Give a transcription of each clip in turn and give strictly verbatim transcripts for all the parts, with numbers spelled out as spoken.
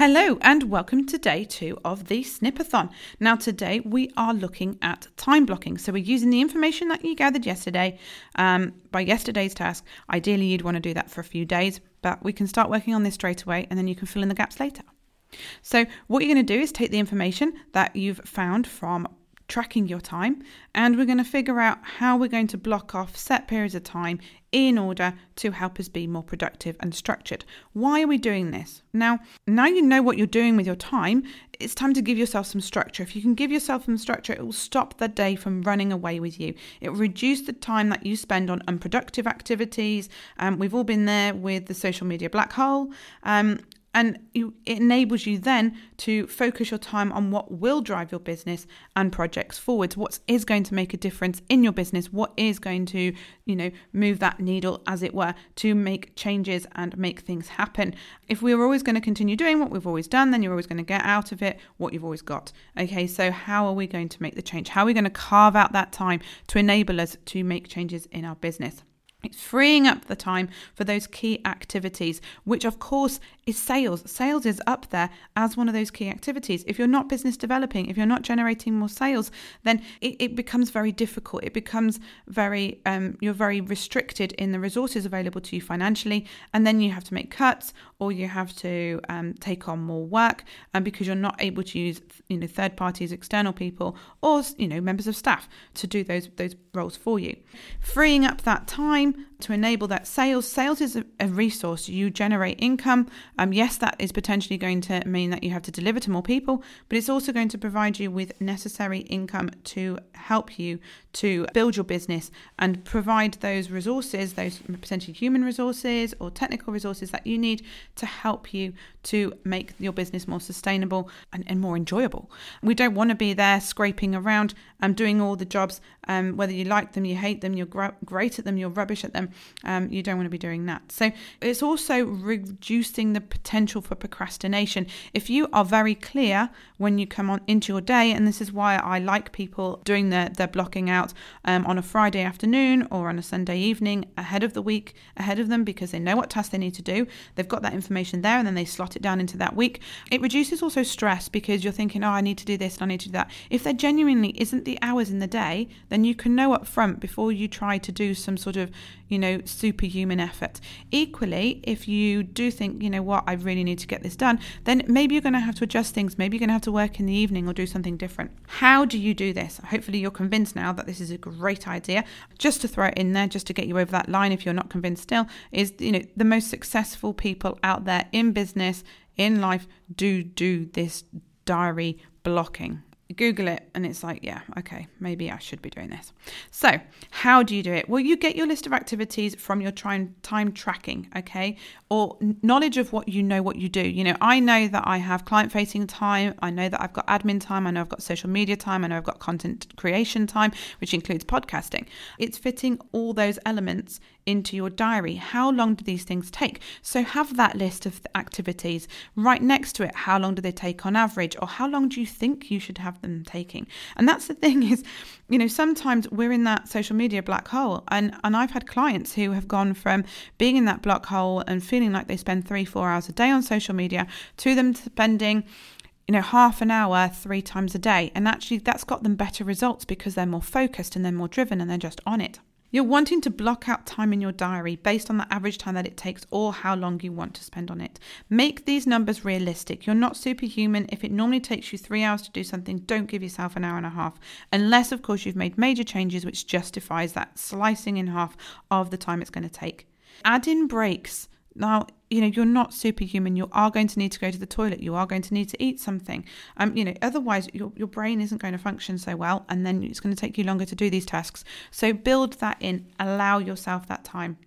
Hello and welcome to day two of the Snipathon. Now today we are looking at time blocking. So we're using the information that you gathered yesterday um, by yesterday's task. Ideally you'd want to do that for a few days, but we can start working on this straight away and then you can fill in the gaps later. So what you're going to do is take the information that you've found from tracking your time, and we're going to figure out how we're going to block off set periods of time in order to help us be more productive and structured. Why are we doing this? Now, now you know what you're doing with your time, it's time to give yourself some structure. If you can give yourself some structure, it will stop the day from running away with you. It will reduce the time that you spend on unproductive activities. Um, we've all been there with the social media black hole. Um, And you, it enables you then to focus your time on what will drive your business and projects forwards. What is going to make a difference in your business? What is going to, you know, move that needle, as it were, to make changes and make things happen? If we were always going to continue doing what we've always done, then you're always going to get out of it what you've always got. Okay, so how are we going to make the change? How are we going to carve out that time to enable us to make changes in our business? It's freeing up the time for those key activities, which of course is sales. Sales is up there as one of those key activities. If you're not business developing, if you're not generating more sales, then it, it becomes very difficult. It becomes very, um, you're very restricted in the resources available to you financially. And then you have to make cuts, or you have to um, take on more work, and because you're not able to use, you know, third parties, external people, or, you know, members of staff to do those, those roles for you. Freeing up that time to enable that sales. Sales is a resource. You generate income. Um, yes, that is potentially going to mean that you have to deliver to more people, but it's also going to provide you with necessary income to help you to build your business and provide those resources, those potentially human resources or technical resources that you need to help you to make your business more sustainable and, and more enjoyable. We don't want to be there scraping around and um, doing all the jobs, um, whether you like them, you hate them, you're gr- great at them, you're rubbish at them, um, you don't want to be doing that. So it's also reducing the potential for procrastination. If you are very clear when you come on into your day, and this is why I like people doing their, their blocking out um, on a Friday afternoon or on a Sunday evening ahead of the week, ahead of them, because they know what tasks they need to do. They've got that information there and then they slot it down into that week. It reduces also stress because you're thinking, oh, I need to do this and I need to do that. If there genuinely isn't the hours in the day, then you can know up front before you try to do some sort of you know, superhuman effort. Equally, if you do think, you know what, I really need to get this done, then maybe you're going to have to adjust things. Maybe you're going to have to work in the evening or do something different. How do you do this? Hopefully you're convinced now that this is a great idea. Just to throw it in there, just to get you over that line if you're not convinced still, is, you know, the most successful people out there in business, in life, do do this diary blocking. Google it and it's like, yeah, okay, maybe I should be doing this. So how do you do it? Well, you get your list of activities from your time, time tracking, okay, or knowledge of what you know what you do. You know, I know that I have client-facing time. I know that I've got admin time. I know I've got social media time. I know I've got content creation time, which includes podcasting. It's fitting all those elements into your diary. How long do these things take? So have that list of activities right next to it. How long do they take on average? Or how long do you think you should have them taking? And that's the thing is, you know, sometimes we're in that social media black hole. And, and I've had clients who have gone from being in that black hole and feeling like they spend three, four hours a day on social media to them spending you know, half an hour, three times a day. And actually that's got them better results because they're more focused and they're more driven and they're just on it. You're wanting to block out time in your diary based on the average time that it takes or how long you want to spend on it. Make these numbers realistic. You're not superhuman. If it normally takes you three hours to do something, don't give yourself an hour and a half. Unless, of course, you've made major changes, which justifies that slicing in half of the time it's going to take. Add in breaks. Now, you know, you're not superhuman. You are going to need to go to the toilet. You are going to need to eat something. Um, you know, otherwise your, your brain isn't going to function so well, and then it's going to take you longer to do these tasks. So build that in. Allow yourself that time.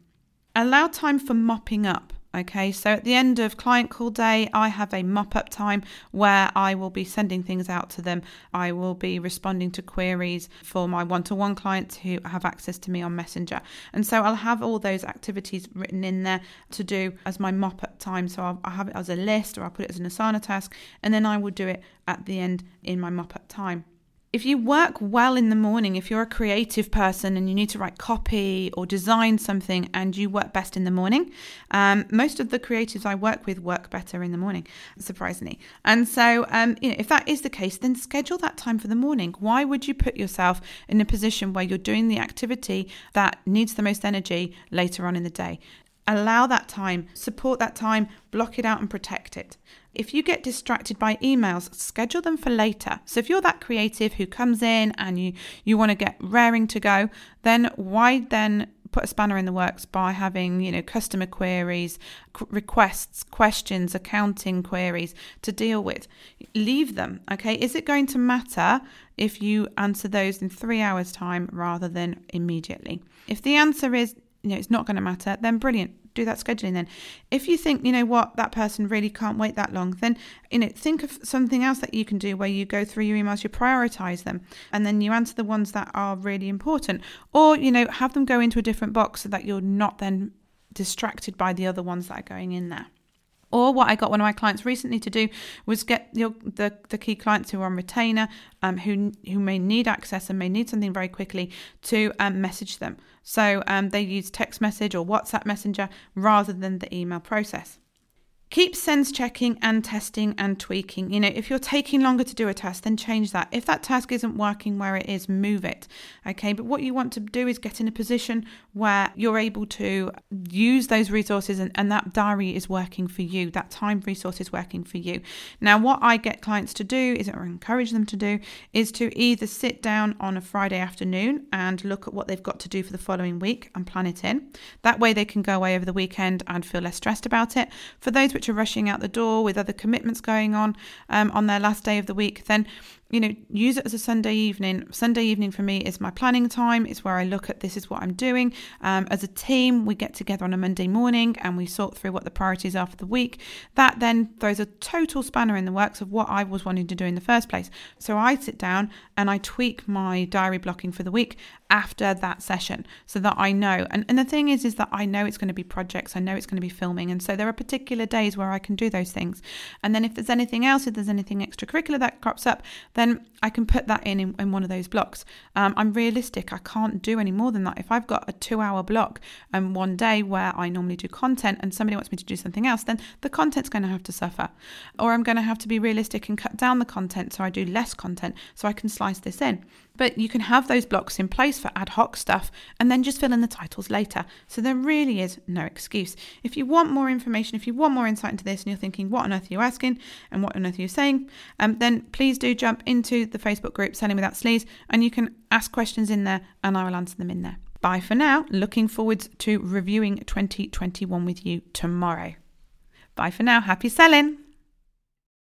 Allow time for mopping up. Okay, so at the end of client call day, I have a mop-up time where I will be sending things out to them. I will be responding to queries for my one-to-one clients who have access to me on Messenger. And so I'll have all those activities written in there to do as my mop-up time. So I'll, I'll have it as a list, or I'll put it as an Asana task, and then I will do it at the end in my mop-up time. If you work well in the morning, if you're a creative person and you need to write copy or design something and you work best in the morning, um, most of the creatives I work with work better in the morning, surprisingly. And so um, you know, if that is the case, then schedule that time for the morning. Why would you put yourself in a position where you're doing the activity that needs the most energy later on in the day? Allow that time, support that time, block it out and protect it. If you get distracted by emails, schedule them for later. So if you're that creative who comes in and you, you want to get raring to go, then why then put a spanner in the works by having, you know, customer queries, qu- requests, questions, accounting queries to deal with? Leave them, okay? Is it going to matter if you answer those in three hours' time rather than immediately? If the answer is, you know, it's not going to matter, then brilliant. Do that scheduling then. If you think, you know what, that person really can't wait that long, then, you know, think of something else that you can do where you go through your emails, you prioritize them, and then you answer the ones that are really important. Or, you know, have them go into a different box so that you're not then distracted by the other ones that are going in there. Or what I got one of my clients recently to do was get the the, the key clients who are on retainer, um, who who may need access and may need something very quickly, to um, message them. So um, they use text message or WhatsApp Messenger rather than the email process. Keep sense checking and testing and tweaking. You know, if you're taking longer to do a task, then change that. If that task isn't working where it is, move it. Okay, but what you want to do is get in a position where you're able to use those resources and, and that diary is working for you, that time resource is working for you. Now, what I get clients to do is, or encourage them to do, is to either sit down on a Friday afternoon and look at what they've got to do for the following week and plan it in. That way they can go away over the weekend and feel less stressed about it. For those which are rushing out the door with other commitments going on um, on their last day of the week, then, you know, use it as a Sunday evening. Sunday evening for me is my planning time. It's where I look at, this is what I'm doing. Um, as a team, we get together on a Monday morning and we sort through what the priorities are for the week. That then throws a total spanner in the works of what I was wanting to do in the first place. So I sit down and I tweak my diary blocking for the week after that session so that I know. And, and the thing is, is that I know it's going to be projects. I know it's going to be filming. And so there are particular days where I can do those things. And then if there's anything else, if there's anything extracurricular that crops up, then I can put that in in, in one of those blocks. Um, I'm realistic. I can't do any more than that. If I've got a two hour block and um, one day where I normally do content and somebody wants me to do something else, then the content's going to have to suffer. Or I'm going to have to be realistic and cut down the content so I do less content so I can slice this in. But you can have those blocks in place for ad hoc stuff and then just fill in the titles later. So there really is no excuse. If you want more information, if you want more insight into this and you're thinking, what on earth are you asking and what on earth are you saying? Um, then please do jump into the Facebook group Selling Without Sleaze and you can ask questions in there and I will answer them in there. Bye for now. Looking forward to reviewing twenty twenty-one with you tomorrow. Bye for now. Happy selling.